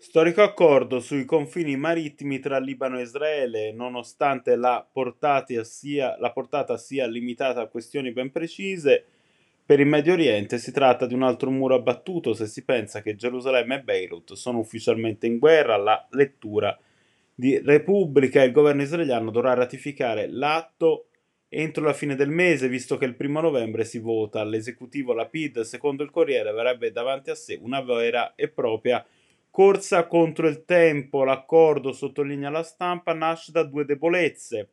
Storico accordo sui confini marittimi tra Libano e Israele, nonostante la portata sia limitata a questioni ben precise. Per il Medio Oriente si tratta di un altro muro abbattuto se si pensa che Gerusalemme e Beirut sono ufficialmente in guerra. La lettura di Repubblica: il governo israeliano dovrà ratificare l'atto entro la fine del mese, visto che il 1° novembre si vota. L'esecutivo Lapid, secondo il Corriere, avrebbe davanti a sé una vera e propria corsa contro il tempo. L'accordo, sottolinea la stampa, nasce da due debolezze.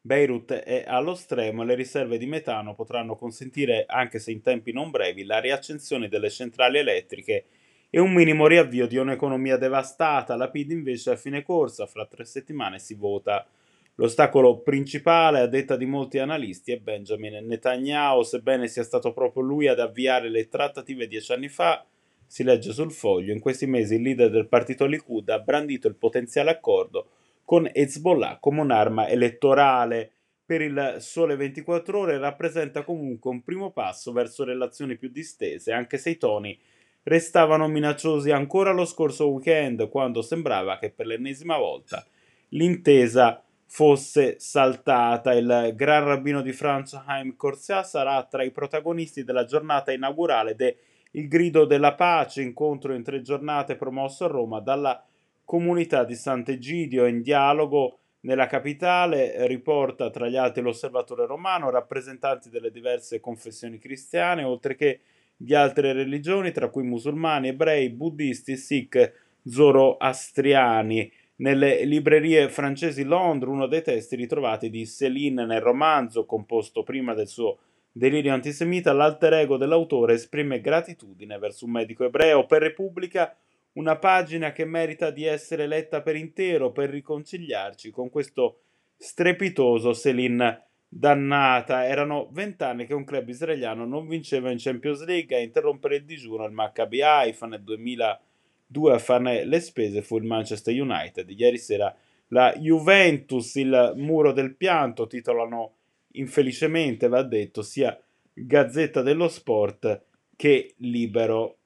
Beirut è allo stremo e le riserve di metano potranno consentire, anche se in tempi non brevi, la riaccensione delle centrali elettriche e un minimo riavvio di un'economia devastata. La PID invece è a fine corsa, fra 3 settimane si vota. L'ostacolo principale, a detta di molti analisti, è Benjamin Netanyahu, sebbene sia stato proprio lui ad avviare le trattative 10 anni fa. Si legge sul Foglio: in questi mesi il leader del partito Likud ha brandito il potenziale accordo con Hezbollah come un'arma elettorale. Per il Sole 24 Ore rappresenta comunque un primo passo verso relazioni più distese, anche se i toni restavano minacciosi ancora lo scorso weekend, quando sembrava che per l'ennesima volta l'intesa fosse saltata. Il Gran Rabbino di Francia Haim Korsia sarà tra i protagonisti della giornata inaugurale del Grido della Pace, incontro in 3 giornate promosso a Roma dalla comunità di Sant'Egidio. In dialogo nella capitale, riporta tra gli altri l'Osservatore Romano, rappresentanti delle diverse confessioni cristiane, oltre che di altre religioni, tra cui musulmani, ebrei, buddisti, sikh, zoroastriani. Nelle librerie francesi Londra, uno dei testi ritrovati di Céline nel romanzo, composto prima del suo delirio antisemita, l'alter ego dell'autore esprime gratitudine verso un medico ebreo. Per Repubblica: una pagina che merita di essere letta per intero per riconciliarci con questo strepitoso Selin dannata. Erano 20 anni che un club israeliano non vinceva in Champions League. A interrompere il digiuno il Maccabi Haifa, nel 2002 a farne le spese fu il Manchester United, ieri sera la Juventus. Il muro del pianto, titolano infelicemente, va detto, sia Gazzetta dello Sport che Libero.